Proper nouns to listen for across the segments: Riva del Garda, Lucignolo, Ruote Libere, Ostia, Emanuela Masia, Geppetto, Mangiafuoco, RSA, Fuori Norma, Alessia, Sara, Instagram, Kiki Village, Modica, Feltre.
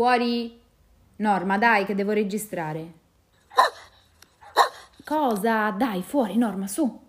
Fuori Norma, dai, che devo registrare. Cosa? Dai, fuori Norma, su.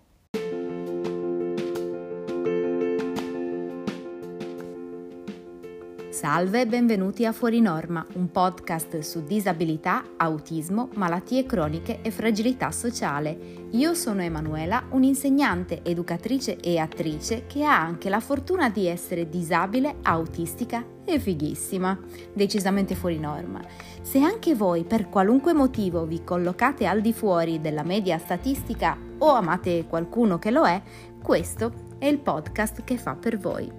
Salve e benvenuti a Fuori Norma, un podcast su disabilità, autismo, malattie croniche e fragilità sociale. Io sono Emanuela, un'insegnante, educatrice e attrice che ha anche la fortuna di essere disabile, autistica e fighissima, decisamente fuori norma. Se anche voi per qualunque motivo vi collocate al di fuori della media statistica o amate qualcuno che lo è, questo è il podcast che fa per voi.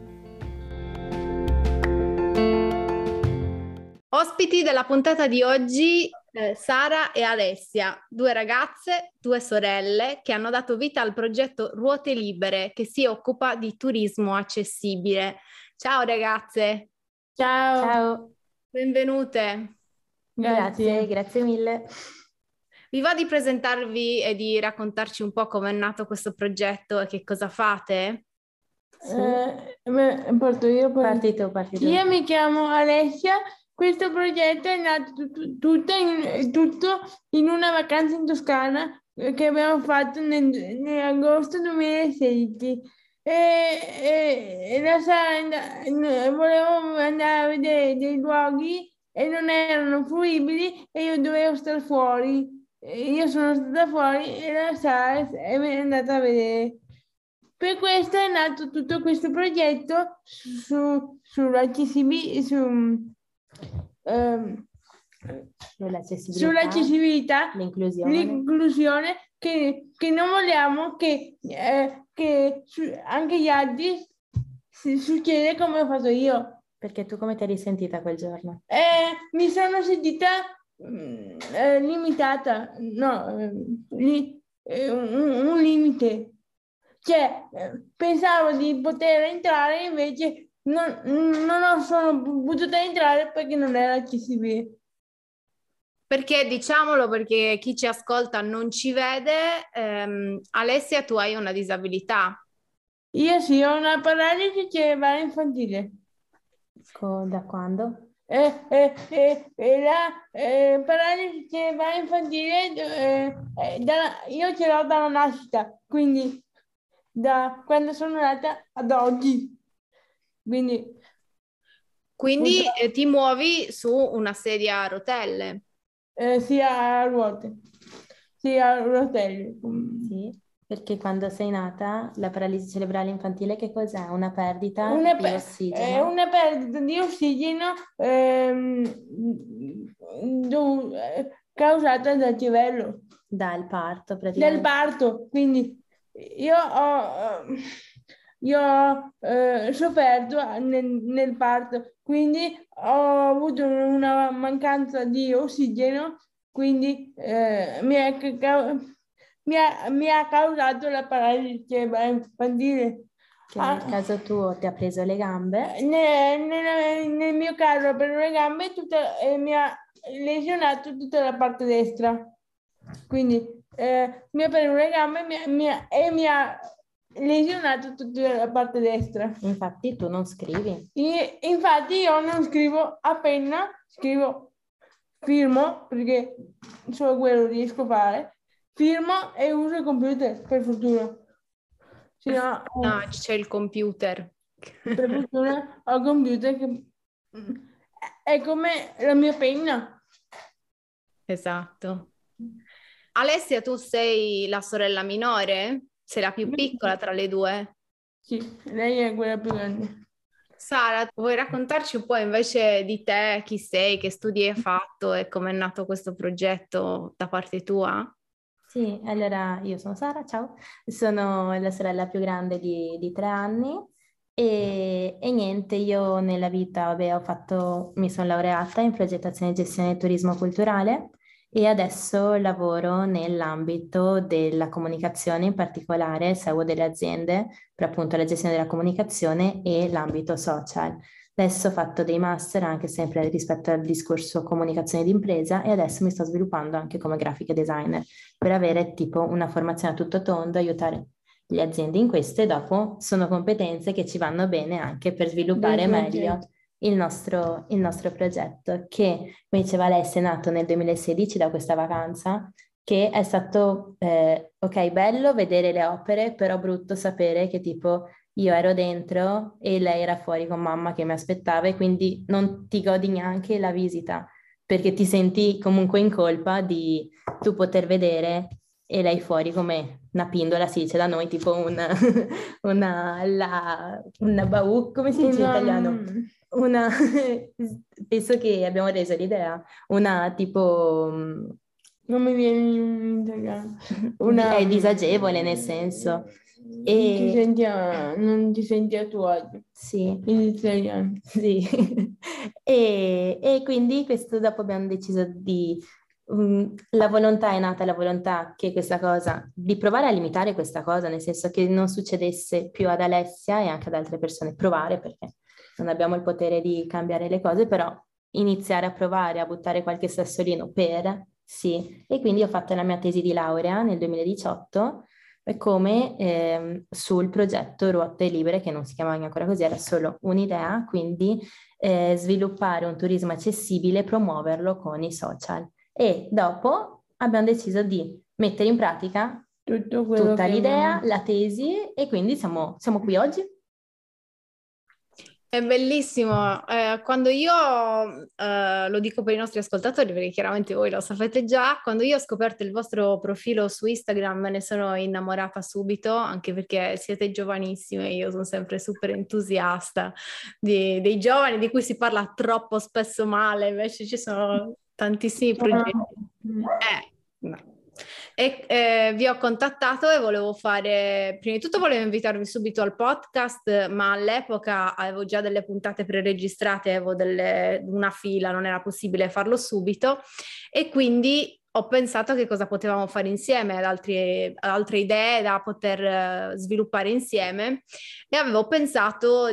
Ospiti della puntata di oggi, Sara e Alessia, due ragazze, due sorelle che hanno dato vita al progetto Ruote Libere che si occupa di turismo accessibile. Ciao ragazze! Ciao! Ciao. Benvenute! Grazie mille! Vi va di presentarvi e di raccontarci un po' come è nato questo progetto e che cosa fate? Sì. Partito. Io mi chiamo Alessia. Questo progetto è nato tutto in una vacanza in Toscana che abbiamo fatto nell'agosto 2016. E la Sara volevamo andare a vedere dei luoghi e non erano fruibili e io dovevo stare fuori. Io sono stata fuori e la Sara è andata a vedere. Per questo è nato tutto questo progetto sull'accessibilità, l'inclusione che non vogliamo che anche gli altri succede come ho fatto io. Perché tu come ti eri sentita quel giorno? Mi sono sentita limitata, un limite. Cioè, pensavo di poter entrare, invece non sono potuta entrare perché non era accessibile. Perché, diciamolo, perché chi ci ascolta non ci vede, Alessia, tu hai una disabilità. Io sì, ho una paralisi cerebrale infantile. Da quando? La paralisi cerebrale infantile io ce l'ho dalla nascita, quindi da quando sono nata ad oggi. Quindi ti muovi su una sedia a rotelle? Sì, a rotelle. Sì, perché quando sei nata la paralisi cerebrale infantile che cos'è? Una perdita di ossigeno? È una perdita di ossigeno causata dal cervello. Dal parto praticamente. Quindi io ho... Io ho sofferto nel parto, quindi ho avuto una mancanza di ossigeno, quindi mi ha causato la paralisi cerebrale infantile. Che nel caso tuo ti ha preso le gambe? Nel mio caso ha preso le gambe e mi ha lesionato tutta la parte destra. Quindi mi ha preso le gambe e mi ha lesionato tutta la parte destra. Infatti tu non scrivi. Infatti io non scrivo a penna, firmo, perché solo quello riesco a fare, firmo e uso il computer, per fortuna. Sennò, c'è il computer. Per fortuna ho il computer che è come la mia penna. Esatto. Alessia, tu sei la sorella minore? Sei la più piccola tra le due? Sì, lei è quella più grande. Sara, vuoi raccontarci un po' invece di te, chi sei, che studi hai fatto e come è nato questo progetto da parte tua? Sì, allora io sono Sara, ciao. Sono la sorella più grande di 3 anni e niente, io nella vita mi sono laureata in progettazione e gestione del turismo culturale. E adesso lavoro nell'ambito della comunicazione, in particolare seguo delle aziende per appunto la gestione della comunicazione e l'ambito social. Adesso ho fatto dei master anche sempre rispetto al discorso comunicazione d'impresa e adesso mi sto sviluppando anche come graphic designer per avere tipo una formazione a tutto tondo, aiutare le aziende in questo e dopo sono competenze che ci vanno bene anche per sviluppare meglio il nostro progetto, che, come diceva Alessia, è nato nel 2016 da questa vacanza, che è stato, ok, bello vedere le opere, però brutto sapere che tipo io ero dentro e lei era fuori con mamma che mi aspettava, e quindi non ti godi neanche la visita, perché ti senti comunque in colpa di tu poter vedere e lei fuori come una pindola, si dice da noi, tipo una baù, come si dice in italiano? Penso che abbiamo reso l'idea, una tipo... Non mi viene una... È disagevole, nel senso. E... Non ti senti a tuo agio. Sì. In italiano. Sì. E quindi questo dopo abbiamo deciso di... la volontà è nata, la volontà che questa cosa... di provare a limitare questa cosa, nel senso che non succedesse più ad Alessia e anche ad altre persone. Provare, perché non abbiamo il potere di cambiare le cose, però iniziare a provare, a buttare qualche sassolino per... Sì, e quindi ho fatto la mia tesi di laurea nel 2018 come sul progetto Ruote Libere, che non si chiamava ancora così, era solo un'idea, quindi sviluppare un turismo accessibile e promuoverlo con i social. E dopo abbiamo deciso di mettere in pratica tutta l'idea, la tesi, e quindi siamo qui oggi. È bellissimo, quando io, lo dico per i nostri ascoltatori perché chiaramente voi lo sapete già, quando io ho scoperto il vostro profilo su Instagram me ne sono innamorata subito, anche perché siete giovanissime, io sono sempre super entusiasta dei giovani, di cui si parla troppo spesso male, invece ci sono tantissimi progetti. No. E vi ho contattato e prima di tutto volevo invitarvi subito al podcast, ma all'epoca avevo già delle puntate preregistrate, avevo una fila, non era possibile farlo subito, e quindi ho pensato che cosa potevamo fare insieme, ad altre idee da poter sviluppare insieme, e avevo pensato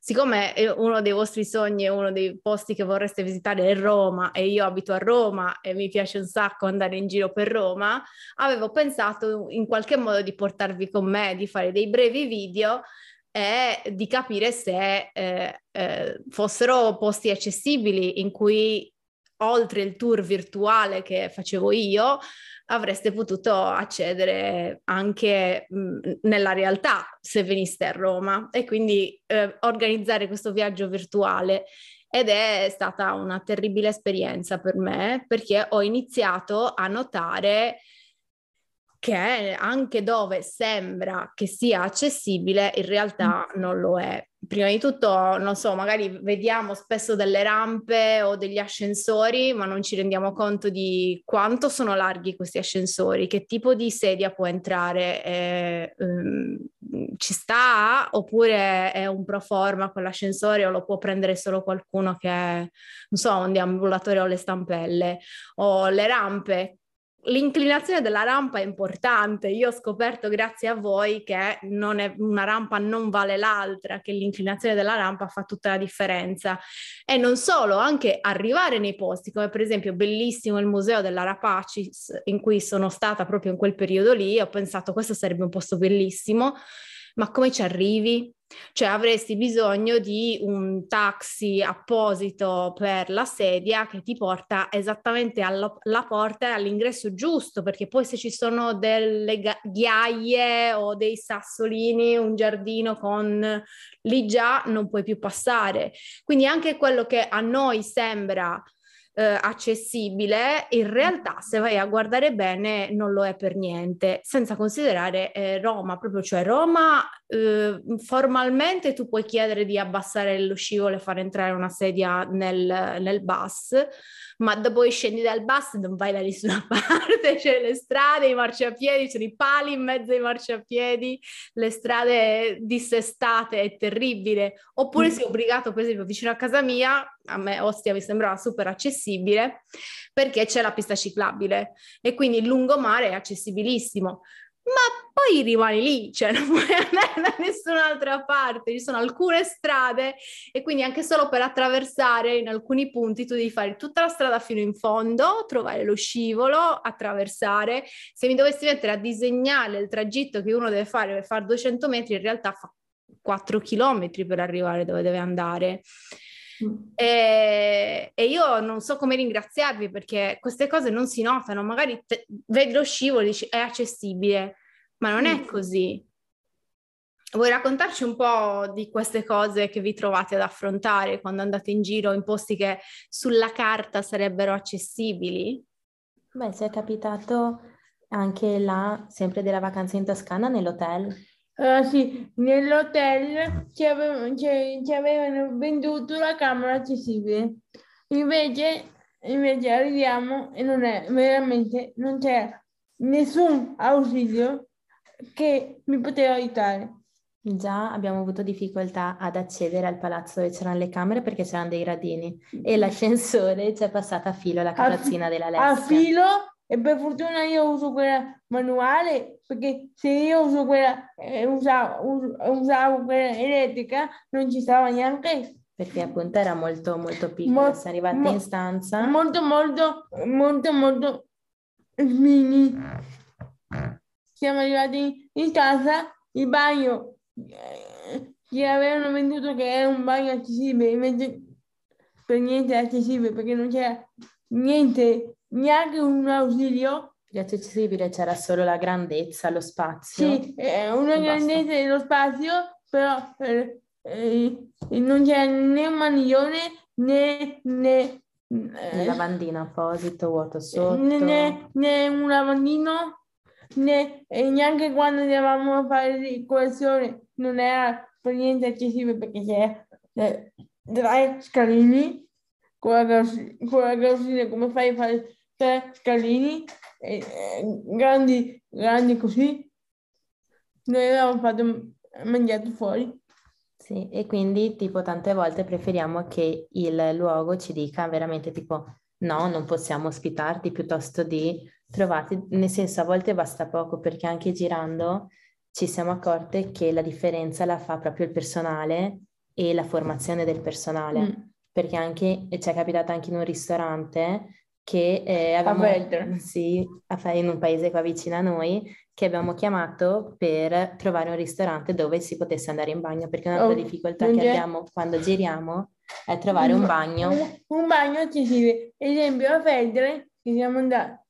siccome uno dei vostri sogni e uno dei posti che vorreste visitare è Roma, e io abito a Roma e mi piace un sacco andare in giro per Roma, avevo pensato in qualche modo di portarvi con me, di fare dei brevi video e di capire se fossero posti accessibili in cui, oltre il tour virtuale che facevo io, avreste potuto accedere anche nella realtà se veniste a Roma, e quindi organizzare questo viaggio virtuale. Ed è stata una terribile esperienza per me, perché ho iniziato a notare che anche dove sembra che sia accessibile, in realtà non lo è. Prima di tutto, non so, magari vediamo spesso delle rampe o degli ascensori, ma non ci rendiamo conto di quanto sono larghi questi ascensori, che tipo di sedia può entrare, ci sta, oppure è un pro forma quell'ascensore, o lo può prendere solo qualcuno che è, non so, un deambulatore o le stampelle, o le rampe. L'inclinazione della rampa è importante, io ho scoperto grazie a voi che non è una rampa non vale l'altra, che l'inclinazione della rampa fa tutta la differenza. E non solo, anche arrivare nei posti, come per esempio bellissimo il museo della Rapacis, in cui sono stata proprio in quel periodo lì, ho pensato questo sarebbe un posto bellissimo, ma come ci arrivi? Cioè avresti bisogno di un taxi apposito per la sedia che ti porta esattamente alla porta e all'ingresso giusto, perché poi se ci sono delle ghiaie o dei sassolini, un giardino lì già non puoi più passare. Quindi anche quello che a noi sembra accessibile, in realtà se vai a guardare bene non lo è per niente, senza considerare Roma, proprio, cioè Roma formalmente tu puoi chiedere di abbassare lo scivolo e far entrare una sedia nel bus, ma dopo che scendi dal bus non vai da nessuna parte, c'è le strade, i marciapiedi, c'è i pali in mezzo ai marciapiedi, le strade dissestate, è terribile. Oppure sei obbligato, per esempio vicino a casa mia, a me Ostia mi sembrava super accessibile perché c'è la pista ciclabile e quindi il lungomare è accessibilissimo, ma poi rimani lì, cioè non puoi andare da nessun'altra parte, ci sono alcune strade e quindi anche solo per attraversare in alcuni punti tu devi fare tutta la strada fino in fondo, trovare lo scivolo, attraversare. Se mi dovessi mettere a disegnare il tragitto che uno deve fare per fare 200 metri, in realtà fa 4 chilometri per arrivare dove deve andare. E io non so come ringraziarvi, perché queste cose non si notano. Magari vedi lo scivolo e dici è accessibile, ma non è così. Vuoi raccontarci un po' di queste cose che vi trovate ad affrontare quando andate in giro in posti che sulla carta sarebbero accessibili? Beh, ci è capitato anche là, sempre della vacanza in Toscana, nell'hotel. Sì, nell'hotel ci avevano venduto la camera accessibile. Invece arriviamo e non è veramente, non c'è nessun ausilio che mi poteva aiutare. Già abbiamo avuto difficoltà ad accedere al palazzo dove c'erano le camere, perché c'erano dei gradini e l'ascensore ci è passata a filo la carrozzina dell'Alessia. A filo, e per fortuna io uso quella manuale, perché se io uso quella usavo quella elettrica non ci stava neanche. Perché appunto era molto molto piccola, siamo arrivati in stanza. Molto mini. Siamo arrivati in stanza, il bagno che avevano venduto che era un bagno accessibile, invece per niente accessibile, perché non c'era niente, neanche un ausilio. Più accessibile c'era solo la grandezza, lo spazio. Sì, una grandezza e lo spazio, però non c'era né un maniglione né un lavandino apposito, vuoto sotto, né un lavandino, e neanche quando andavamo a fare colazione non era per niente accessibile, perché c'era 3 scalini con la carrozzina. Come fai a fare 3 scalini grandi così? Noi avevamo mangiato fuori. Sì, e quindi tipo tante volte preferiamo che il luogo ci dica veramente tipo no, non possiamo ospitarti, piuttosto di trovarti, nel senso a volte basta poco, perché anche girando ci siamo accorte che la differenza la fa proprio il personale e la formazione del personale, perché anche ci è capitato anche in un ristorante che avevamo, sì, in un paese qua vicino a noi, che abbiamo chiamato per trovare un ristorante dove si potesse andare in bagno, perché un'altra difficoltà che abbiamo quando giriamo è trovare un bagno. Un bagno accessibile. Ad esempio a Feltre, che siamo andati,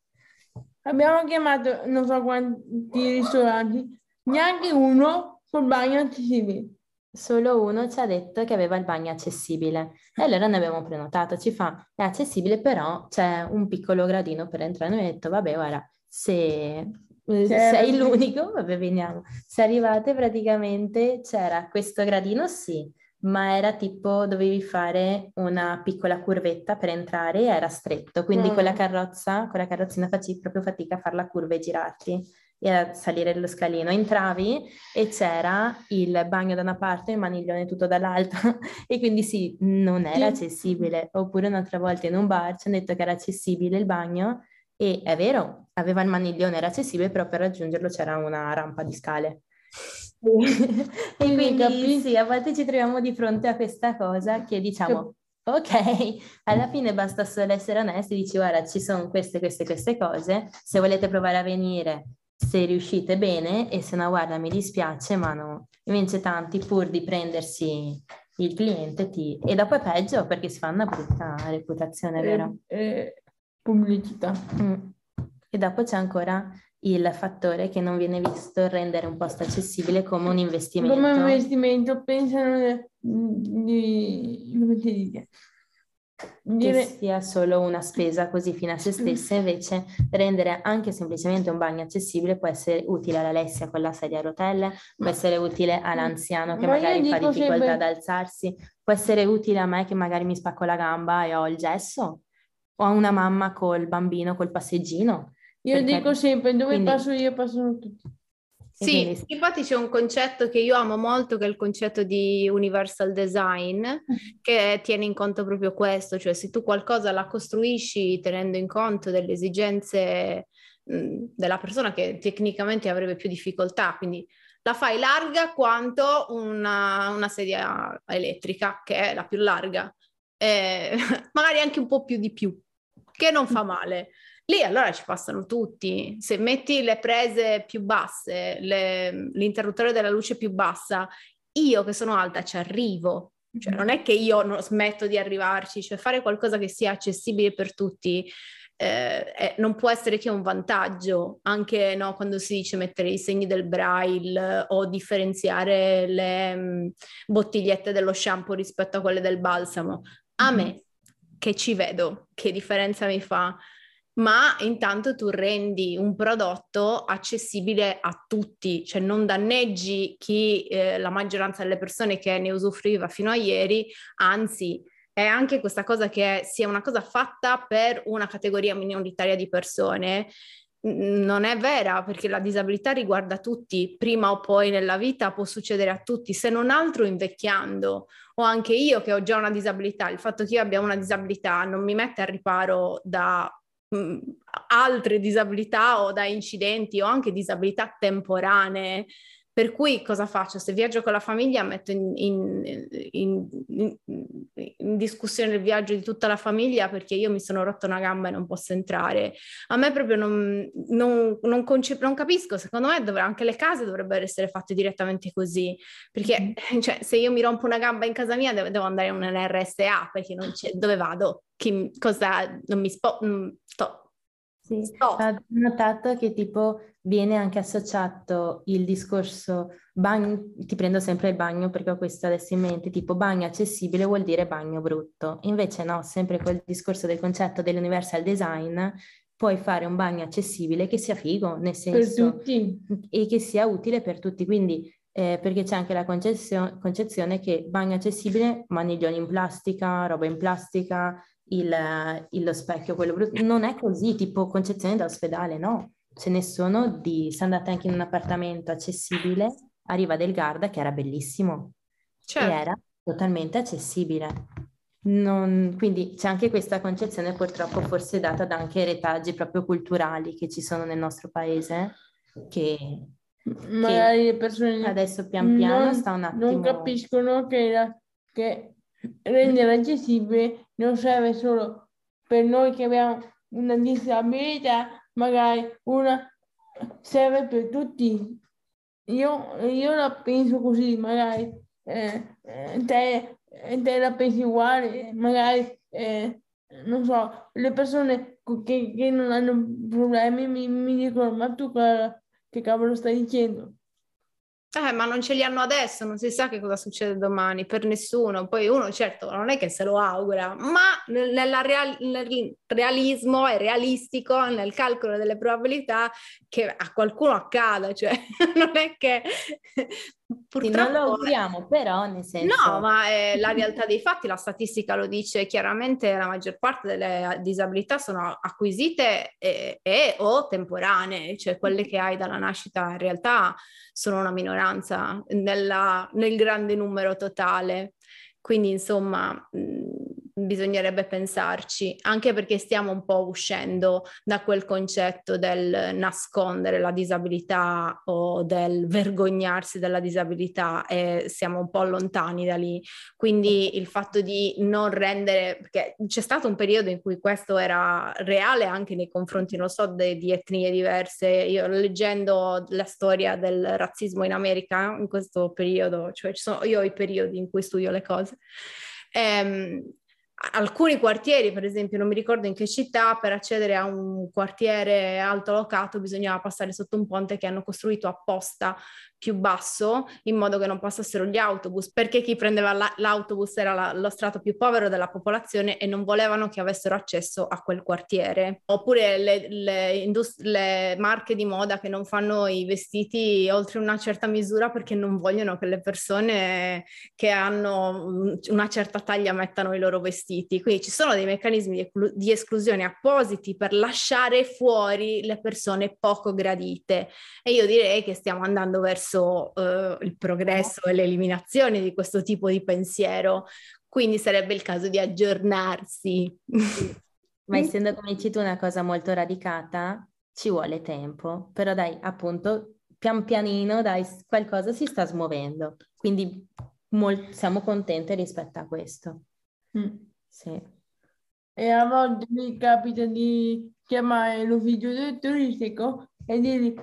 abbiamo chiamato non so quanti ristoranti, neanche uno col bagno accessibile. Solo uno ci ha detto che aveva il bagno accessibile e allora ne abbiamo prenotato. Ci fa, è accessibile però c'è un piccolo gradino per entrare. Noi abbiamo detto, vabbè guarda, se sei l'unico, vabbè veniamo. Se arrivate praticamente c'era questo gradino, sì, ma era tipo dovevi fare una piccola curvetta per entrare e era stretto, quindi con la carrozzina facevi proprio fatica a fare la curva e girarti e a salire lo scalino. Entravi e c'era il bagno da una parte e il maniglione tutto dall'altra e quindi sì, non era accessibile. Oppure un'altra volta in un bar ci hanno detto che era accessibile il bagno e è vero, aveva il maniglione, era accessibile, però per raggiungerlo c'era una rampa di scale. E quindi sì, a volte ci troviamo di fronte a questa cosa che diciamo ok, alla fine basta solo essere onesti, dici guarda ci sono queste cose, se volete provare a venire, se riuscite bene, e se no guarda mi dispiace ma no. Invece tanti pur di prendersi il cliente e dopo è peggio perché si fa una brutta reputazione, vero? Pubblicità. E dopo c'è ancora il fattore che non viene visto, rendere un posto accessibile come un investimento. Come un investimento, pensano che sia solo una spesa così fino a se stessa, invece rendere anche semplicemente un bagno accessibile può essere utile all'Alessia con la sedia a rotelle, può essere utile all'anziano che magari fa difficoltà ad alzarsi, può essere utile a me che magari mi spacco la gamba e ho il gesso, o a una mamma col bambino col passeggino. Io dico sempre, dove passo io passano tutti. Sì, infatti c'è un concetto che io amo molto, che è il concetto di universal design, che tiene in conto proprio questo, cioè se tu qualcosa la costruisci tenendo in conto delle esigenze della persona che tecnicamente avrebbe più difficoltà, quindi la fai larga quanto una sedia elettrica, che è la più larga, magari anche un po' più di più, che non fa male. Lì allora ci passano tutti. Se metti le prese più basse, l'interruttore della luce più bassa, io che sono alta ci arrivo, cioè non è che io non smetto di arrivarci, cioè fare qualcosa che sia accessibile per tutti non può essere che un vantaggio, anche no, quando si dice mettere i segni del braille o differenziare le bottigliette dello shampoo rispetto a quelle del balsamo, a me che ci vedo, che differenza mi fa? Ma intanto tu rendi un prodotto accessibile a tutti, cioè non danneggi chi, la maggioranza delle persone che ne usufruiva fino a ieri, anzi è anche questa cosa che sia una cosa fatta per una categoria minoritaria di persone, non è vera, perché la disabilità riguarda tutti, prima o poi nella vita può succedere a tutti, se non altro invecchiando, o anche io che ho già una disabilità, il fatto che io abbia una disabilità non mi mette al riparo da altre disabilità o da incidenti o anche disabilità temporanee, per cui cosa faccio? Se viaggio con la famiglia metto in discussione il viaggio di tutta la famiglia perché io mi sono rotta una gamba e non posso entrare. A me proprio non capisco, secondo me anche le case dovrebbero essere fatte direttamente così, perché cioè, se io mi rompo una gamba in casa mia devo andare in un RSA perché non c'è, dove vado? Ho notato che tipo viene anche associato il discorso bagno, ti prendo sempre il bagno perché ho questo adesso in mente, tipo bagno accessibile vuol dire bagno brutto, invece no, sempre quel discorso del concetto dell'universal design, puoi fare un bagno accessibile che sia figo, nel senso, e che sia utile per tutti, quindi perché c'è anche la concezione che bagno accessibile, maniglioni in plastica, roba in plastica, lo specchio, quello brutto. Non è così, tipo concezione da ospedale, no? Ce ne sono di... Se andate anche in un appartamento accessibile a Riva del Garda, che era bellissimo, certo. E era totalmente accessibile. Quindi c'è anche questa concezione purtroppo forse data da anche retaggi proprio culturali che ci sono nel nostro paese, che le persone adesso pian piano non capiscono che rendere accessibile non serve solo per noi che abbiamo una disabilità, magari serve per tutti. Io la penso così, magari te la pensi uguale, magari non so, le persone che non hanno problemi mi dicono ma tu che cavolo stai dicendo? Ma non ce li hanno adesso, non si sa che cosa succede domani, per nessuno. Poi uno, certo, non è che se lo augura, ma nel realismo è realistico, nel calcolo delle probabilità che a qualcuno accada, cioè non è che... Purtroppo, non lo auguriamo, però nel senso... No, ma la realtà dei fatti, la statistica lo dice chiaramente, la maggior parte delle disabilità sono acquisite o temporanee, cioè quelle che hai dalla nascita in realtà sono una minoranza nel grande numero totale, quindi insomma... Bisognerebbe pensarci, anche perché stiamo un po' uscendo da quel concetto del nascondere la disabilità o del vergognarsi della disabilità e siamo un po' lontani da lì, quindi il fatto di non rendere, perché c'è stato un periodo in cui questo era reale anche nei confronti, non so, di etnie diverse. Io leggendo la storia del razzismo in America in questo periodo, cioè io ho i periodi in cui studio le cose, alcuni quartieri, per esempio, non mi ricordo in che città, per accedere a un quartiere altolocato bisognava passare sotto un ponte che hanno costruito apposta più basso in modo che non passassero gli autobus, perché chi prendeva l'autobus era lo strato più povero della popolazione e non volevano che avessero accesso a quel quartiere. Oppure le marche di moda che non fanno i vestiti oltre una certa misura perché non vogliono che le persone che hanno una certa taglia mettano i loro vestiti. Quindi ci sono dei meccanismi di esclusione appositi per lasciare fuori le persone poco gradite, e io direi che stiamo andando verso il progresso e l'eliminazione di questo tipo di pensiero, quindi sarebbe il caso di aggiornarsi. Ma essendo, come dici tu, una cosa molto radicata, ci vuole tempo, però dai, appunto, pian pianino, dai, qualcosa si sta smuovendo, quindi siamo contenti rispetto a questo. Sì. E a volte mi capita di chiamare l'ufficio turistico e dirgli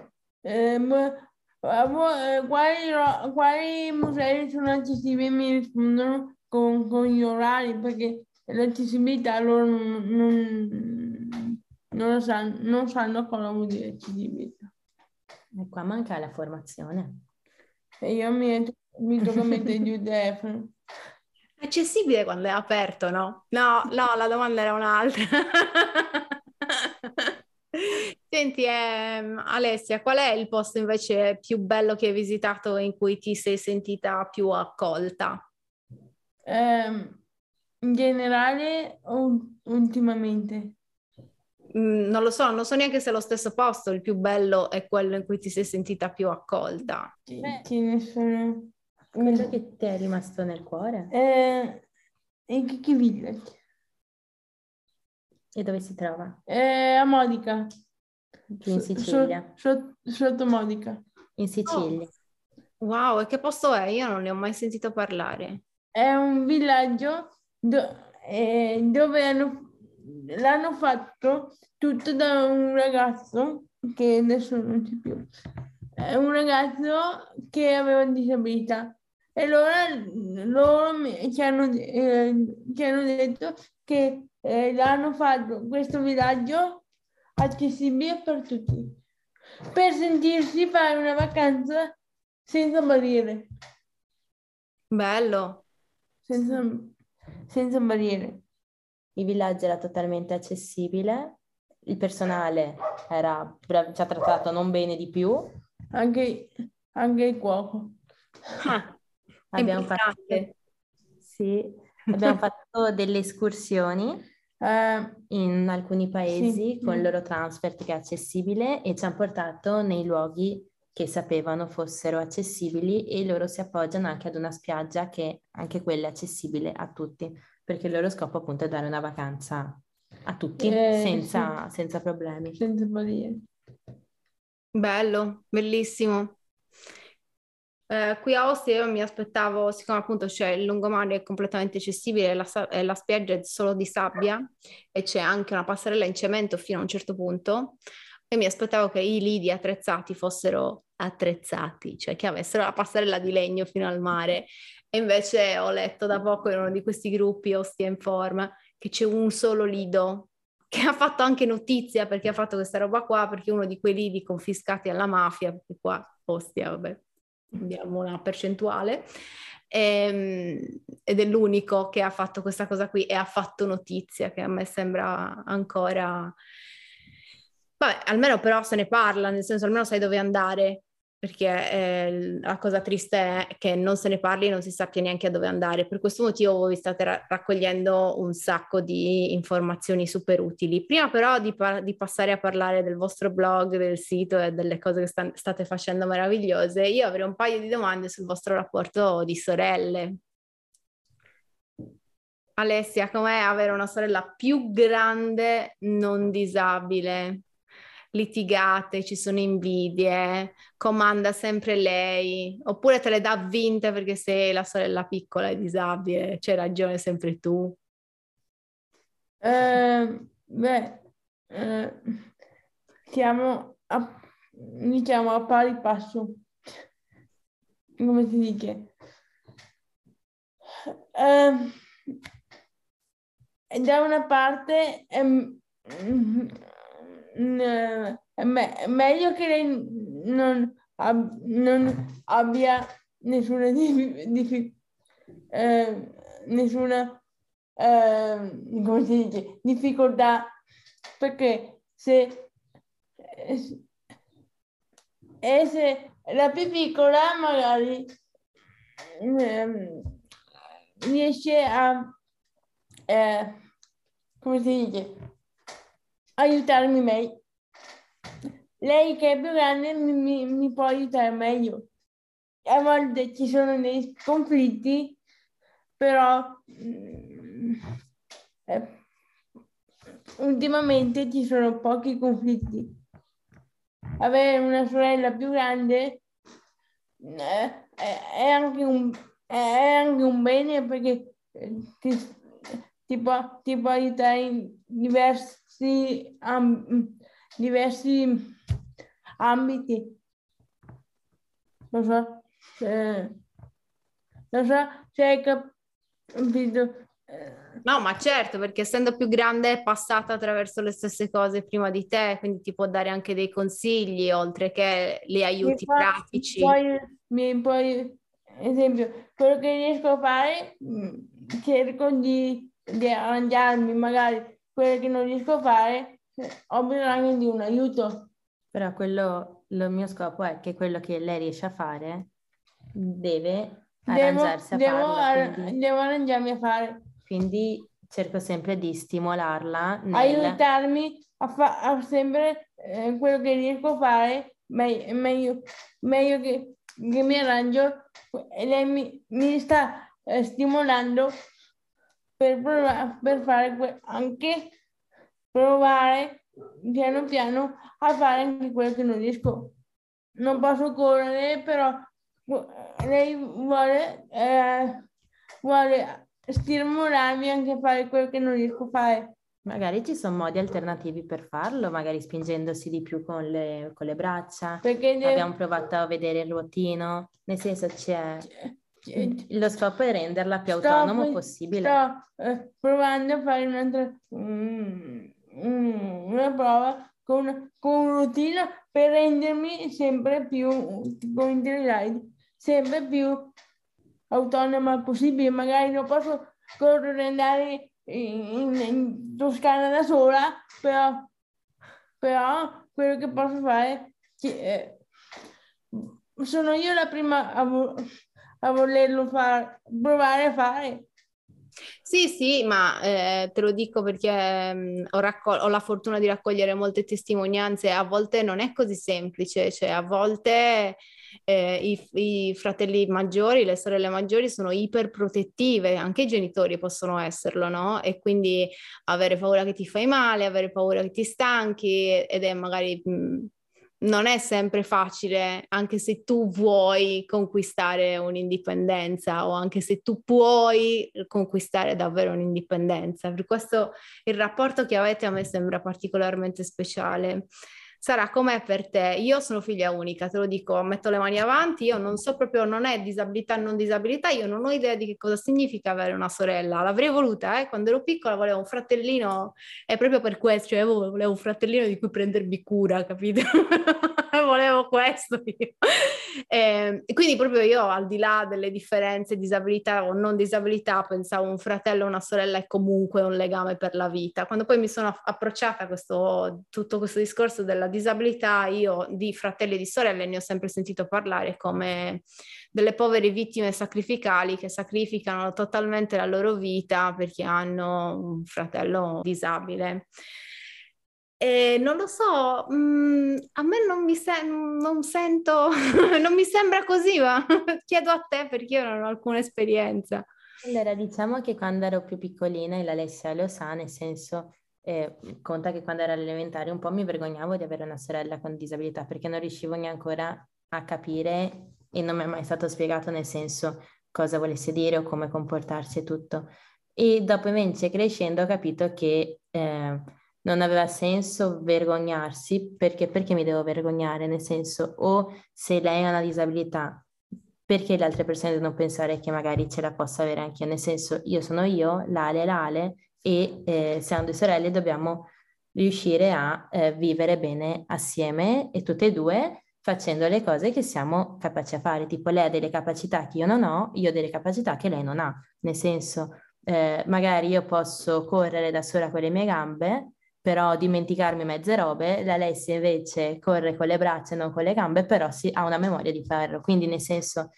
Quali musei sono accessibili? Mi rispondono con gli orari, perché l'accessibilità loro non sanno cosa vuol dire accessibilità. E qua manca la formazione. E io mi tocca mettere giù il telefono. Accessibile quando è aperto, no? No, la domanda era un'altra. Senti, Alessia, qual è il posto invece più bello che hai visitato in cui ti sei sentita più accolta? In generale o ultimamente? Non lo so, non so neanche se è lo stesso posto, il più bello è quello in cui ti sei sentita più accolta. Sì, nessuno. Quello che ti è rimasto nel cuore? In Kiki Village. E dove si trova? A Modica. In Sicilia. Sotto Modica. In Sicilia. Oh. Wow, e che posto è? Io non ne ho mai sentito parlare. È un villaggio dove l'hanno fatto tutto da un ragazzo che adesso non c'è più. È un ragazzo che aveva disabilità. E allora loro ci hanno detto che l'hanno fatto questo villaggio accessibile per tutti, per sentirsi fare una vacanza senza barriere. Bello. Senza barriere. Il villaggio era totalmente accessibile, il personale era, ci ha trattato non bene di più. Anche il cuoco. Abbiamo fatto delle escursioni in alcuni paesi con il loro transfert che è accessibile, e ci hanno portato nei luoghi che sapevano fossero accessibili, e loro si appoggiano anche ad una spiaggia che anche quella è accessibile a tutti, perché il loro scopo appunto è dare una vacanza a tutti senza problemi. Senza barriere. Bello, bellissimo. Qui a Ostia io mi aspettavo, siccome appunto c'è il lungomare è completamente accessibile, la spiaggia è solo di sabbia e c'è anche una passerella in cemento fino a un certo punto, e mi aspettavo che i lidi attrezzati fossero attrezzati, cioè che avessero la passerella di legno fino al mare, e invece ho letto da poco in uno di questi gruppi Ostia in forma che c'è un solo lido, che ha fatto anche notizia perché ha fatto questa roba qua, perché uno di quei lidi confiscati alla mafia, perché qua Ostia, vabbè, abbiamo una percentuale, ed è l'unico che ha fatto questa cosa qui e ha fatto notizia, che a me sembra ancora, vabbè, almeno però se ne parla, nel senso almeno sai dove andare, perché la cosa triste è che non se ne parli e non si sappia neanche a dove andare. Per questo motivo voi state raccogliendo un sacco di informazioni super utili. Prima però di passare a parlare del vostro blog, del sito e delle cose che state facendo meravigliose, io avrei un paio di domande sul vostro rapporto di sorelle. Alessia, com'è avere una sorella più grande non disabile? Litigate, ci sono invidie, comanda sempre lei, oppure te le dà vinte perché sei la sorella piccola e disabile, c'hai ragione sempre tu? Siamo a pari passo, come si dice? Da una parte è meglio che lei non abbia nessuna difficoltà, perché se la più piccola magari riesce a aiutarmi meglio. Lei che è più grande mi può aiutare meglio. A volte ci sono dei conflitti, però ultimamente ci sono pochi conflitti. Avere una sorella più grande è anche un bene, perché ti può aiutare in diversi ambiti. Lo so, capito. No, ma certo, perché essendo più grande è passata attraverso le stesse cose prima di te, quindi ti può dare anche dei consigli, oltre che gli aiuti pratici. Poi, esempio, quello che riesco a fare, cerco di arrangiarmi, magari quello che non riesco a fare, ho bisogno di un aiuto. Però quello, il mio scopo è che quello che lei riesce a fare deve arrangiarsi devo arrangiarmi a fare. Quindi cerco sempre di stimolarla. Aiutarmi a sempre quello che riesco a fare, meglio che mi arrangio. E lei mi sta stimolando per fare anche provare piano piano a fare anche quello che non riesco. Non posso correre, però lei vuole stimolarmi anche a fare quello che non riesco a fare. Magari ci sono modi alternativi per farlo, magari spingendosi di più con le braccia. Perché abbiamo provato a vedere il ruotino, nel senso lo scopo è renderla più autonomo possibile. Sto provando a fare una prova con un ruotino per rendermi sempre più, tipo in slide, sempre più autonoma possibile. Magari non posso correre e andare in Toscana da sola, però quello che posso fare sono io la prima a volerlo provare a fare. Sì, ma te lo dico perché ho la fortuna di raccogliere molte testimonianze. A volte non è così semplice, cioè a volte i fratelli maggiori, le sorelle maggiori sono iperprotettive, anche i genitori possono esserlo, no? E quindi avere paura che ti fai male, avere paura che ti stanchi, ed è magari non è sempre facile, anche se tu vuoi conquistare un'indipendenza, o anche se tu puoi conquistare davvero un'indipendenza. Per questo il rapporto che avete a me sembra particolarmente speciale. Sara, com'è per te? Io sono figlia unica, te lo dico, metto le mani avanti, io non so proprio, non è disabilità, non disabilità, io non ho idea di che cosa significa avere una sorella. L'avrei voluta, quando ero piccola volevo un fratellino, è proprio per questo, cioè volevo un fratellino di cui prendermi cura, capito? Volevo questo io. E quindi proprio io, al di là delle differenze, disabilità o non disabilità, pensavo un fratello e una sorella è comunque un legame per la vita. Quando poi mi sono approcciata a tutto questo discorso della disabilità, io di fratelli e di sorelle ne ho sempre sentito parlare come delle povere vittime sacrificali che sacrificano totalmente la loro vita perché hanno un fratello disabile. E non lo so, a me non sento, non mi sembra così, ma chiedo a te perché io non ho alcuna esperienza. Allora, diciamo che quando ero più piccolina, e l'Alessia lo sa, nel senso, conta che quando ero all'elementare un po' mi vergognavo di avere una sorella con disabilità perché non riuscivo neanche ancora a capire e non mi è mai stato spiegato, nel senso, cosa volesse dire o come comportarsi e tutto. E dopo invece crescendo ho capito che non aveva senso vergognarsi, perché mi devo vergognare, nel senso, o se lei ha una disabilità, perché le altre persone devono pensare che magari ce la possa avere anche io, nel senso, io sono io, l'Ale è l'Ale, e siamo due sorelle, dobbiamo riuscire a vivere bene assieme e tutte e due facendo le cose che siamo capaci a fare, tipo lei ha delle capacità che io non ho, io ho delle capacità che lei non ha, nel senso, magari io posso correre da sola con le mie gambe, però dimenticarmi mezze robe, l'Alessia invece corre con le braccia e non con le gambe, però ha una memoria di ferro, quindi nel senso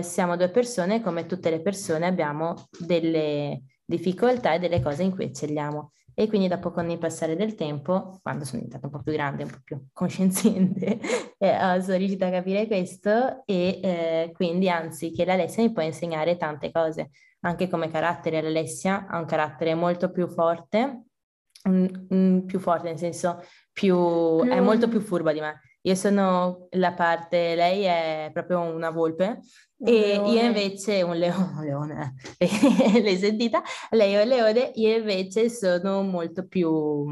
siamo due persone, come tutte le persone abbiamo delle difficoltà e delle cose in cui eccelliamo. E quindi dopo, con il passare del tempo, quando sono diventata un po' più grande, un po' più conscienziente, sono riuscita a capire questo e quindi anzi che l'Alessia mi può insegnare tante cose, anche come carattere. L'Alessia ha un carattere molto più forte, nel senso è molto più furba di me. Io sono la parte, lei è proprio una volpe, io invece un leone, l'hai sentita? Lei è un leone, io invece sono molto più,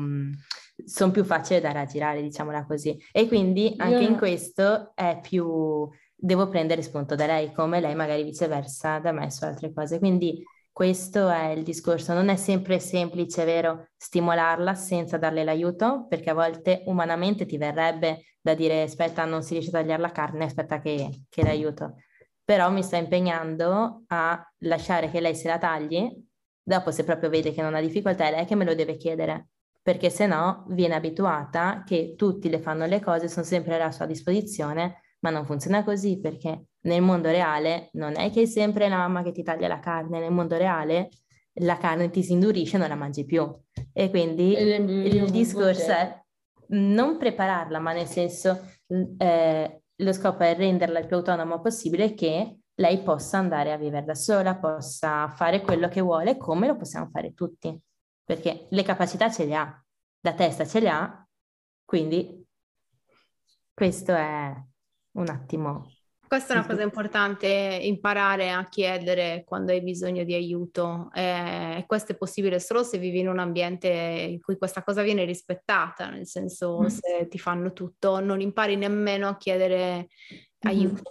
sono più facile da raggirare, diciamola così. E quindi anche in questo è più devo prendere spunto da lei, come lei magari viceversa da me su altre cose. Quindi questo è il discorso, non è sempre semplice, vero, stimolarla senza darle l'aiuto, perché a volte umanamente ti verrebbe da dire aspetta, non si riesce a tagliare la carne, aspetta che l'aiuto, però mi sto impegnando a lasciare che lei se la tagli, dopo se proprio vede che non ha difficoltà è lei che me lo deve chiedere, perché se no viene abituata che tutti le fanno le cose, sono sempre alla sua disposizione, ma non funziona così, perché nel mondo reale non è che è sempre la mamma che ti taglia la carne, nel mondo reale la carne ti si indurisce e non la mangi più, e quindi il discorso è non prepararla, ma nel senso lo scopo è renderla il più autonoma possibile, che lei possa andare a vivere da sola, possa fare quello che vuole, come lo possiamo fare tutti, perché le capacità ce le ha, la testa ce le ha, quindi questo è un attimo. Questa è una cosa importante, imparare a chiedere quando hai bisogno di aiuto, questo è possibile solo se vivi in un ambiente in cui questa cosa viene rispettata, nel senso se ti fanno tutto non impari nemmeno a chiedere aiuto.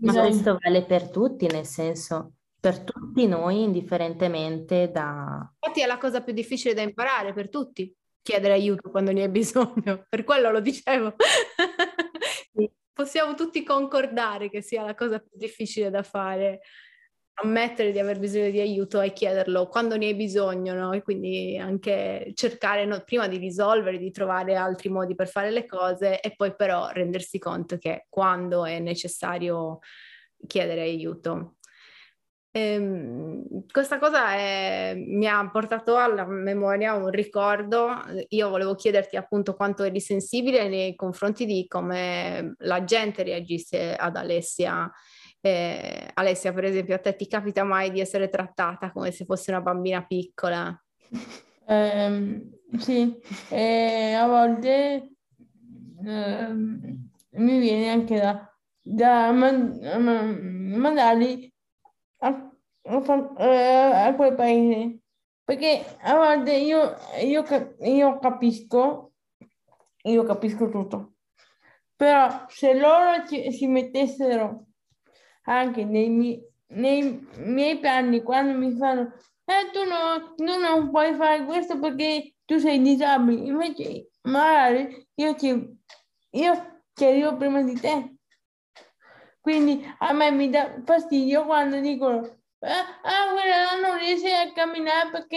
Ma questo vale per tutti, nel senso per tutti noi indifferentemente da... Infatti è la cosa più difficile da imparare per tutti, chiedere aiuto quando ne hai bisogno, per quello lo dicevo. Possiamo tutti concordare che sia la cosa più difficile da fare, ammettere di aver bisogno di aiuto e chiederlo quando ne hai bisogno, no? E quindi anche cercare, no, prima di risolvere, di trovare altri modi per fare le cose, e poi però rendersi conto che quando è necessario chiedere aiuto. Questa cosa mi ha portato alla memoria un ricordo. Io volevo chiederti appunto quanto eri sensibile nei confronti di come la gente reagisse ad Alessia. Alessia, per esempio, a te ti capita mai di essere trattata come se fosse una bambina piccola? Sì, a volte mi viene anche da mandare a quel paese, perché a volte io capisco tutto, però se loro si mettessero anche nei miei panni, quando mi fanno tu non puoi fare questo perché tu sei disabile, invece magari io ci arrivo prima di te. Quindi a me mi dà fastidio quando dicono quella non riesce a camminare perché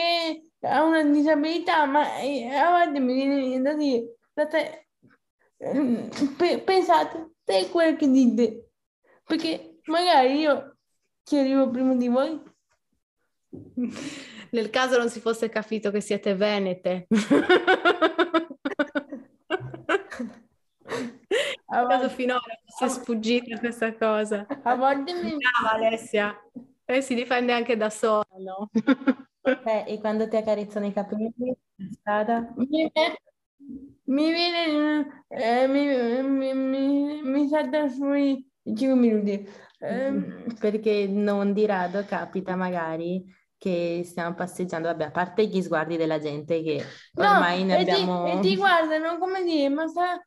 ha una disabilità, ma a volte mi viene da dire, pensate, te quello che dite, perché magari io ci arrivo prima di voi. Nel caso non si fosse capito che siete venete. Caso finora si è sfuggita questa cosa. A volte mi... Brava Alessia, e si difende anche da sola, no? E quando ti accarezzano i capelli in strada? Mi salta sui 5 minuti. Perché non di rado capita magari che stiamo passeggiando, vabbè, a parte gli sguardi della gente che ormai ne abbiamo... E ti guardano come dire, ma sa...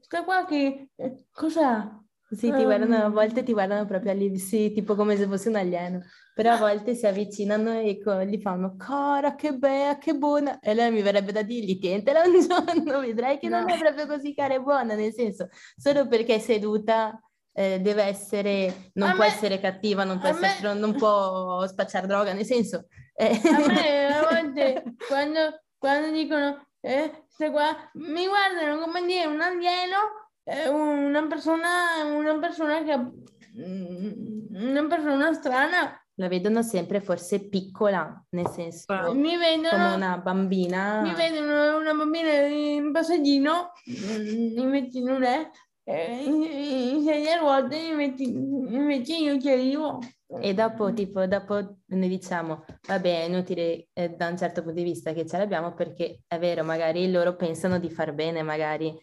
sta qua che cos'ha? Sì, ti guardano, a volte ti guardano proprio lì, sì, tipo come se fosse un alieno, però a volte si avvicinano e gli fanno cara, che bella, che buona, e lei mi verrebbe da dirgli tientela un giorno, vedrai che non è proprio così cara e buona, nel senso, solo perché è seduta deve essere, non può essere cattiva, non può spacciare droga, nel senso a me a volte quando dicono mi guardano come dire un alieno, una persona strana. La vedono sempre forse piccola, nel senso come una bambina. Mi vedono una bambina in passeggino, invece non è, in sedia a ruote, invece io ci arrivo. E dopo noi diciamo vabbè, è inutile da un certo punto di vista che ce l'abbiamo, perché è vero, magari loro pensano di far bene, magari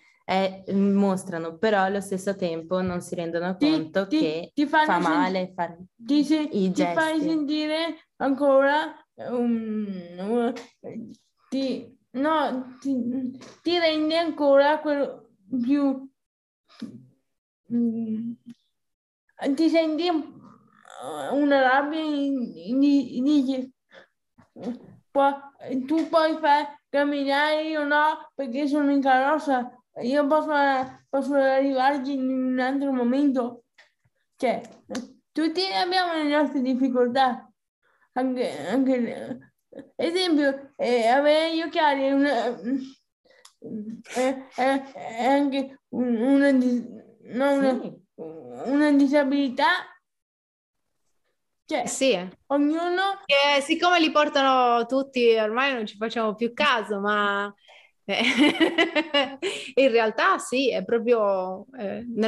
mostrano, però allo stesso tempo non si rendono conto che ti fa male ti fai sentire ancora ti rende ancora quello più ti senti una rabbia e dici tu puoi far camminare, io no, perché sono in carrozza, io posso arrivarci in un altro momento. Cioè, tutti abbiamo le nostre difficoltà. Anche esempio, avere gli occhiali è anche una disabilità. Cioè, sì. Ognuno... siccome li portano tutti, ormai non ci facciamo più caso, ma in realtà sì, è proprio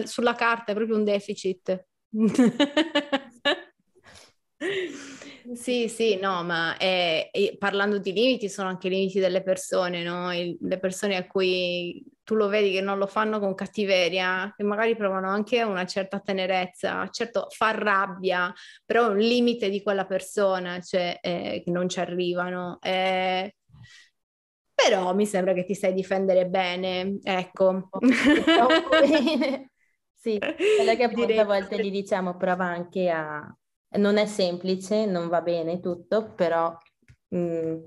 sulla carta è proprio un deficit. Sì, sì, no, ma parlando di limiti, sono anche limiti delle persone, no? Le persone a cui tu lo vedi che non lo fanno con cattiveria, che magari provano anche una certa tenerezza, certo fa rabbia, però è un limite di quella persona, cioè che non ci arrivano. Però mi sembra che ti sai difendere bene, ecco. Sì, quello che appunto a volte gli diciamo, prova anche a... Non è semplice, non va bene tutto, però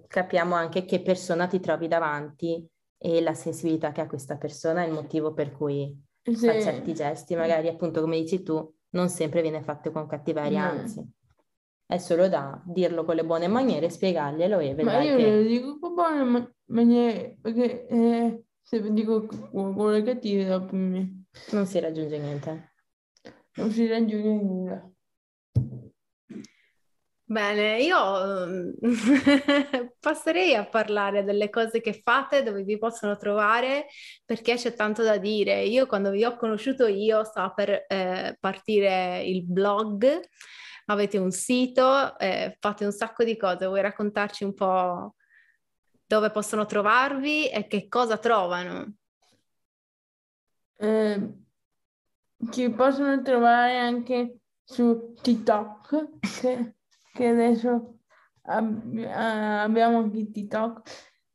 capiamo anche che persona ti trovi davanti e la sensibilità che ha questa persona è il motivo per cui sì. Fa certi gesti, magari appunto come dici tu, non sempre viene fatto con cattiveria, anzi. È solo da dirlo con le buone maniere, spiegarglielo e vedrai. Ma io non lo dico con buone maniere, perché se lo dico con le cattive dopo me. Non si raggiunge niente. Non si raggiunge nulla. Bene, io passerei a parlare delle cose che fate, dove vi possono trovare, perché c'è tanto da dire. Io quando vi ho conosciuto io stavo per partire il blog, avete un sito, fate un sacco di cose. Vuoi raccontarci un po' dove possono trovarvi e che cosa trovano? Ci possono trovare anche su TikTok, che adesso abbiamo anche TikTok,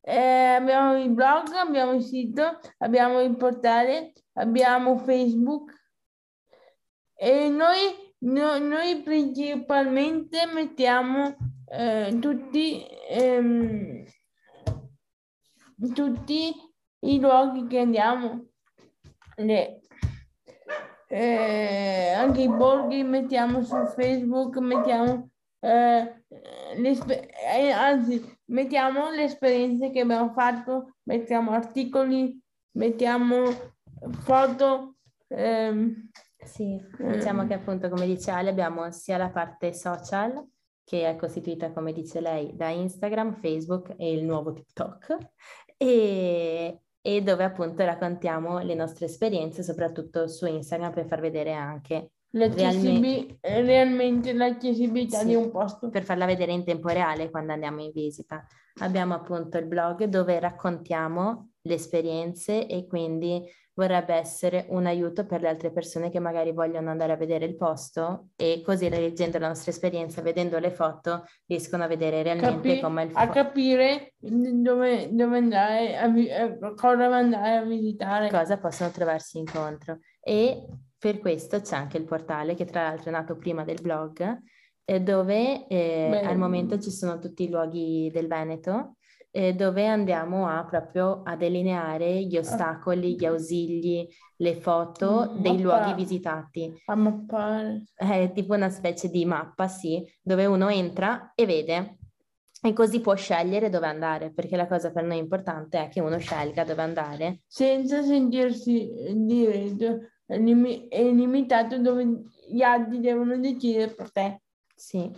abbiamo il blog, abbiamo il sito, abbiamo il portale, abbiamo Facebook e noi principalmente mettiamo tutti i luoghi che andiamo, anche i borghi mettiamo su Facebook, mettiamo le esperienze che abbiamo fatto, mettiamo articoli, mettiamo foto. Sì, diciamo che appunto come dice Ale abbiamo sia la parte social che è costituita come dice lei da Instagram, Facebook e il nuovo TikTok e dove appunto raccontiamo le nostre esperienze soprattutto su Instagram per far vedere anche realmente l'accessibilità sì, di un posto, per farla vedere in tempo reale quando andiamo in visita. Abbiamo appunto il blog dove raccontiamo le esperienze e quindi vorrebbe essere un aiuto per le altre persone che magari vogliono andare a vedere il posto e così leggendo la nostra esperienza, vedendo le foto, riescono a vedere realmente come il capire dove andare, cosa andare a visitare, cosa possono trovarsi incontro. E per questo c'è anche il portale che tra l'altro è nato prima del blog, dove al momento ci sono tutti i luoghi del Veneto, dove andiamo proprio a delineare gli ostacoli, gli ausili, le foto dei luoghi visitati. A mappare. È tipo una specie di mappa, sì, dove uno entra e vede. E così può scegliere dove andare, perché la cosa per noi importante è che uno scelga dove andare. Senza sentirsi dire... è limitato dove gli altri devono decidere per te. Sì,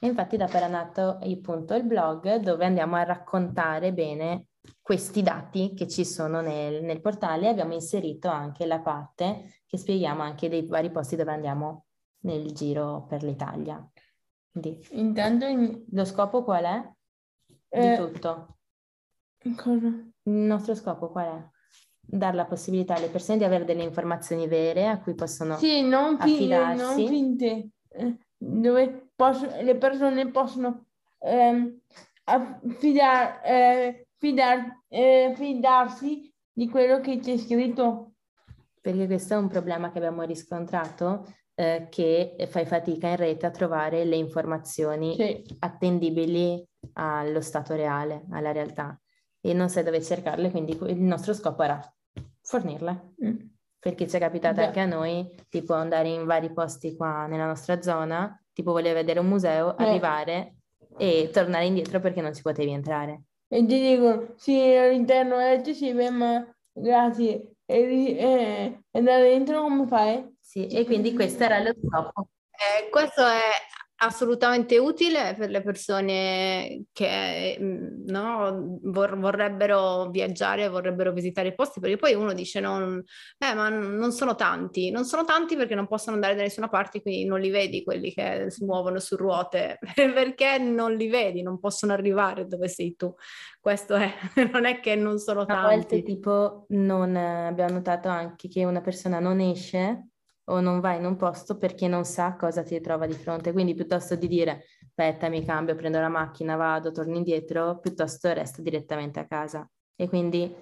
e infatti da è nato il blog dove andiamo a raccontare bene questi dati che ci sono nel portale. Abbiamo inserito anche la parte che spieghiamo anche dei vari posti dove andiamo nel giro per l'Italia. Quindi, intanto lo scopo qual è? Di tutto. Cosa? Il nostro scopo qual è? Dare la possibilità alle persone di avere delle informazioni vere a cui possono affidarsi. Non finte, dove le persone possono fidarsi di quello che c'è scritto. Perché questo è un problema che abbiamo riscontrato che fai fatica in rete a trovare le informazioni attendibili allo stato reale, alla realtà, e non sai dove cercarle, quindi il nostro scopo era fornirle. Perché ci è capitato anche a noi, tipo andare in vari posti qua nella nostra zona, tipo volevi vedere un museo, arrivare e tornare indietro perché non ci potevi entrare. E ti dico, sì, all'interno è accessibile, ma grazie, e andare dentro come fai? Sì, e quindi questo era lo scopo. Questo è assolutamente utile per le persone che no, vorrebbero viaggiare, vorrebbero visitare i posti, perché poi uno dice ma non sono tanti perché non possono andare da nessuna parte, quindi non li vedi quelli che si muovono su ruote perché non li vedi, non possono arrivare dove sei tu. Questo è, non è che non sono tanti. A volte tipo abbiamo notato anche che una persona non esce o non va in un posto perché non sa cosa ti trova di fronte, quindi piuttosto di dire aspetta, mi cambio, prendo la macchina, vado, torno indietro, piuttosto resta direttamente a casa. E quindi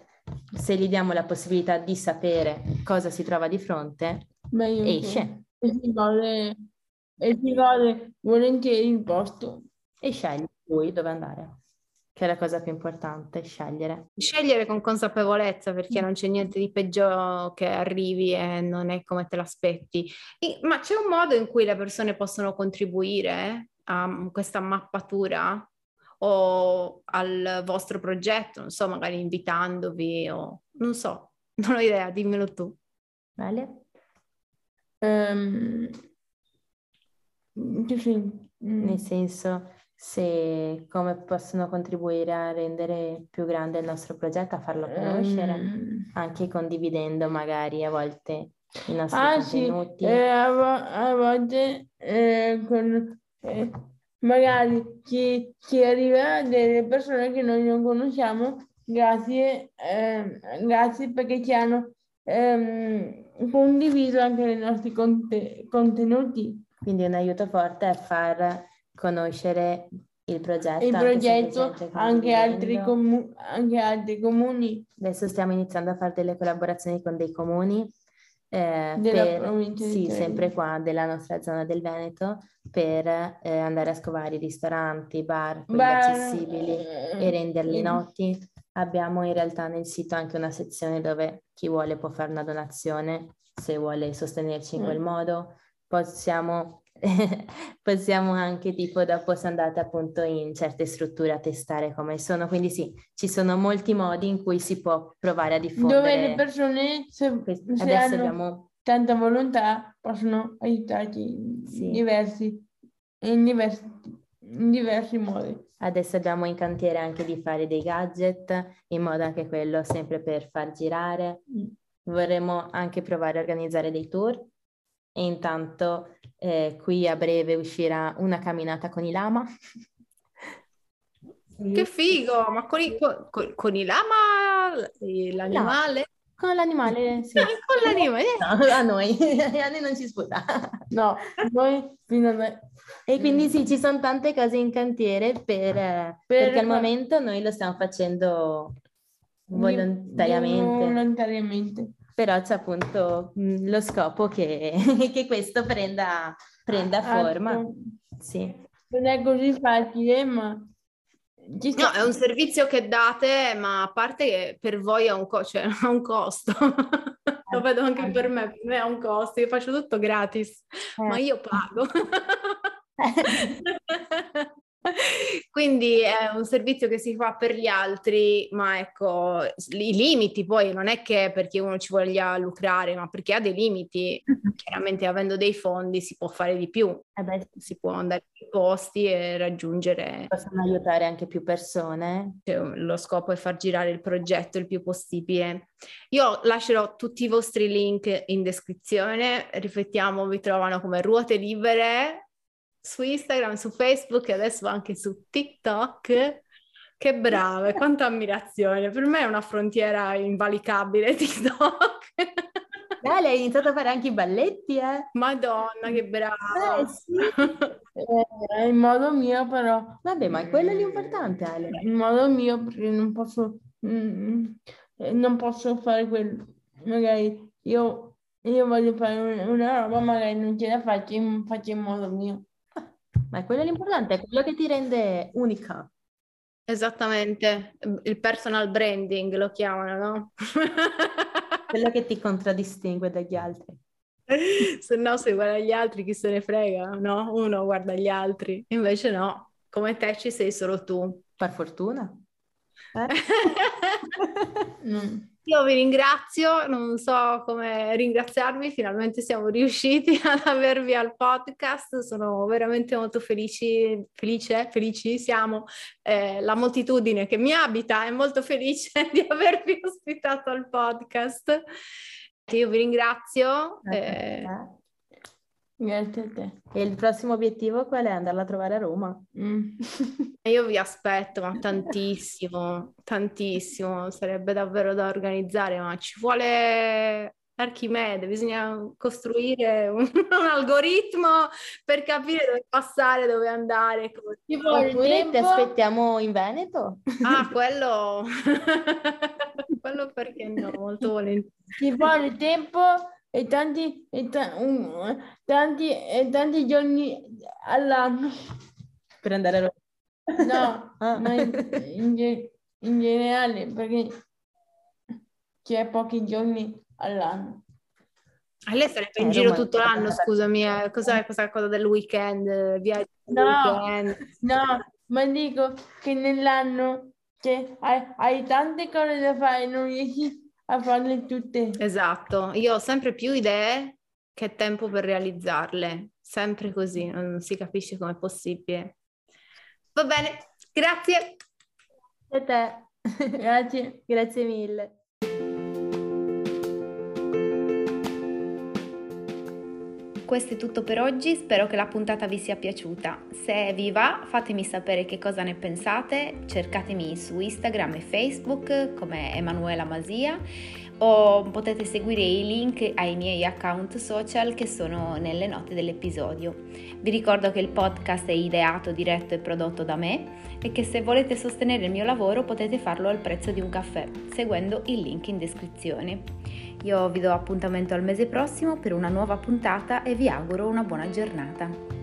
se gli diamo la possibilità di sapere cosa si trova di fronte, esce. E si vale volentieri il posto. E sceglie lui dove andare, che è la cosa più importante, scegliere. Scegliere con consapevolezza, perché non c'è niente di peggio che arrivi e non è come te l'aspetti. Ma c'è un modo in cui le persone possono contribuire a questa mappatura o al vostro progetto? Non so, magari invitandovi o... non so, non ho idea, dimmelo tu. Vale? Nel senso... se come possono contribuire a rendere più grande il nostro progetto, a farlo conoscere, anche condividendo magari a volte i nostri contenuti. A volte magari chi arriva delle persone che noi non conosciamo, grazie perché ci hanno condiviso anche i nostri contenuti. Quindi un aiuto forte è far conoscere il progetto anche altri comuni. Adesso stiamo iniziando a fare delle collaborazioni con dei comuni sempre qua della nostra zona del Veneto, per andare a scovare i ristoranti, bar accessibili e renderli noti. Abbiamo in realtà nel sito anche una sezione dove chi vuole può fare una donazione se vuole sostenerci in quel modo. Possiamo anche tipo dopo, se andate appunto in certe strutture, a testare come sono, quindi sì, ci sono molti modi in cui si può provare a diffondere, dove le persone se hanno tanta volontà possono aiutarci in diversi modi. Adesso abbiamo in cantiere anche di fare dei gadget, in modo anche quello sempre per far girare. Vorremmo anche provare a organizzare dei tour, e intanto qui a breve uscirà una camminata con i lama. Che figo! Ma con i lama, l'animale? No. Con l'animale, sì. Con l'animale? No, a noi non ci sputa. No, noi fino a me. E quindi sì, ci sono tante cose in cantiere perché al momento noi lo stiamo facendo volontariamente. Però c'è appunto lo scopo che questo prenda forma. Sì. Non è così facile, ma... No, è un servizio che date, ma a parte che per voi ha un costo. Lo vedo anche per me ha un costo. Io faccio tutto gratis, ma io pago. Quindi è un servizio che si fa per gli altri, ma ecco, i limiti poi non è che perché uno ci voglia lucrare, ma perché ha dei limiti. Chiaramente avendo dei fondi si può fare di più, si può andare in posti e raggiungere... Possono aiutare anche più persone. Cioè, lo scopo è far girare il progetto il più possibile. Io lascerò tutti i vostri link in descrizione, riflettiamo, vi trovano come Ruote Libere su Instagram, su Facebook e adesso anche su TikTok. Che brave, quanta ammirazione. Per me è una frontiera invalicabile TikTok. Lei ha iniziato a fare anche i balletti, eh? Madonna, che brava. Sì. In modo mio però. Vabbè, ma quello è l'importante, Ale. In modo mio, perché non posso fare quello. Magari io Io voglio fare una roba, magari non ce la faccio, faccio in modo mio. Ma quello è l'importante, è quello che ti rende unica. Esattamente, il personal branding lo chiamano, no? Quello che ti contraddistingue dagli altri. Se no, se guarda gli altri chi se ne frega, no? Uno guarda gli altri, invece no, come te ci sei solo tu. Per fortuna. Io vi ringrazio, non so come ringraziarvi, finalmente siamo riusciti ad avervi al podcast, sono veramente molto felice, siamo la moltitudine che mi abita è molto felice di avervi ospitato al podcast. Io vi ringrazio. Grazie a te. E il prossimo obiettivo qual è? Andarla a trovare a Roma. Io vi aspetto, ma tantissimo, tantissimo. Sarebbe davvero da organizzare, ma ci vuole Archimede. Bisogna costruire un algoritmo per capire dove passare, dove andare. Ci vuole il tempo. Ti aspettiamo in Veneto? Ah, quello... quello perché no, molto volentieri. Ci vuole il tempo... E tanti giorni all'anno per andare a Roma. No, ma in generale, perché c'è pochi giorni all'anno. Lei sarebbe in giro tutto l'anno, scusami, cos'è questa cosa del weekend? Viaggi del weekend? No, ma dico che nell'anno che hai tante cose da fare, non riesci a farle tutte. Esatto, io ho sempre più idee che tempo per realizzarle, sempre così, non si capisce com'è possibile. Va bene, grazie a te. grazie mille. Questo è tutto per oggi, spero che la puntata vi sia piaciuta. Se vi va, fatemi sapere che cosa ne pensate, cercatemi su Instagram e Facebook come Emanuela Masia o potete seguire i link ai miei account social che sono nelle note dell'episodio. Vi ricordo che il podcast è ideato, diretto e prodotto da me e che se volete sostenere il mio lavoro potete farlo al prezzo di un caffè, seguendo il link in descrizione. Io vi do appuntamento al mese prossimo per una nuova puntata e vi auguro una buona giornata.